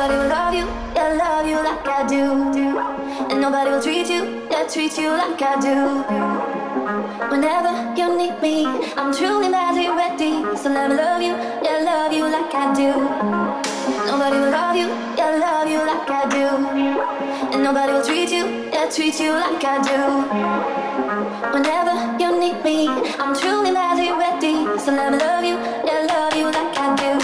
Nobody will love you like I do. And nobody will treat you like I do. Whenever you need me, I'm truly madly ready. So let me love you like I do. Nobody will love you like I do. And nobody will treat you like I do. Whenever you need me, I'm truly madly ready. So let me love you like I do.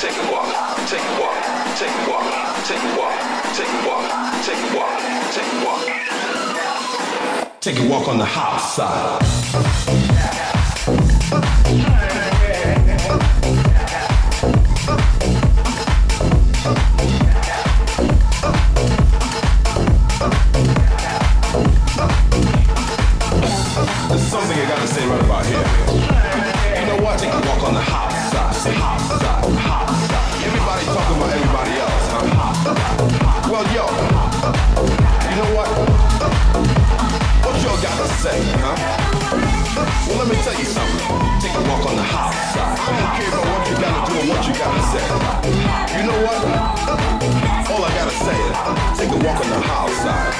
take a walk, take a walk, take a walk, take a walk, take a walk, take a walk, take a walk. Take a walk on the hot side. Say, huh? Well, let me tell you something. Take a walk on the hot side. I don't care about what you gotta do and what you gotta say. You know what? All I gotta say is, take a walk on the hot side.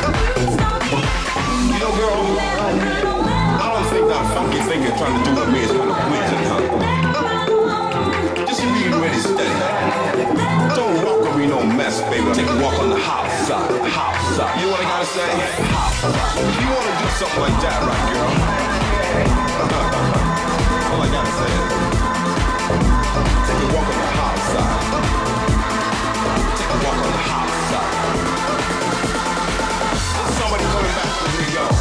You know, girl, I don't think that funky thing you're trying to do with me is kind of pleasing, huh? Just be ready steady. Don't walk with me no mess, baby. Take a walk on the hot side. Hot side. You know what I gotta say? Hot side. You wanna something like that, right, girl? All I gotta say is, take a walk on the hot side. Take a walk on the hot side. There's somebody coming back from New York.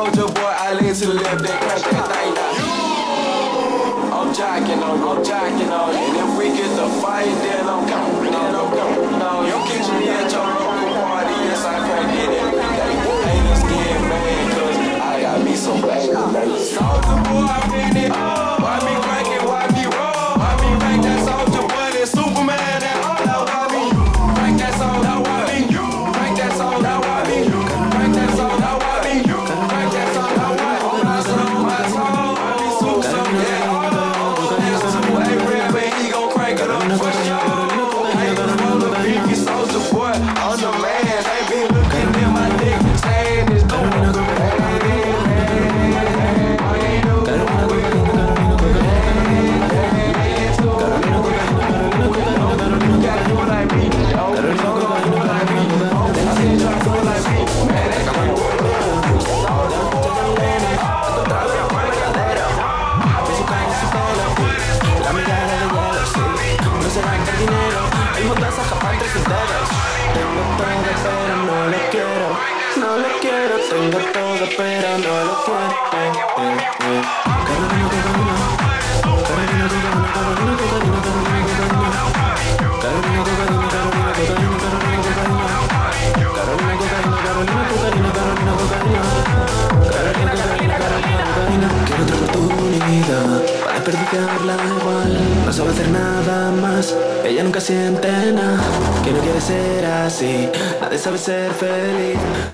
soldier boy, I lean to the left, they crack that thing down. I'm jacking on, and if we get the fight, then I'm coming, No, you catch me at your local party, yes, I crack it every day. Ain't a scared man, cause I got me some bad days. Soldier boy, I been it up, why me crack it, why me roll? Why me crack that soldier boy, that Superman, that all out. Tengo todo, pero no lo puedo. Quiero otra oportunidad para desperdiciarla igual. No sabe hacer nada más, ella nunca siente nada. Que no quiere ser así, nadie sabe ser feliz.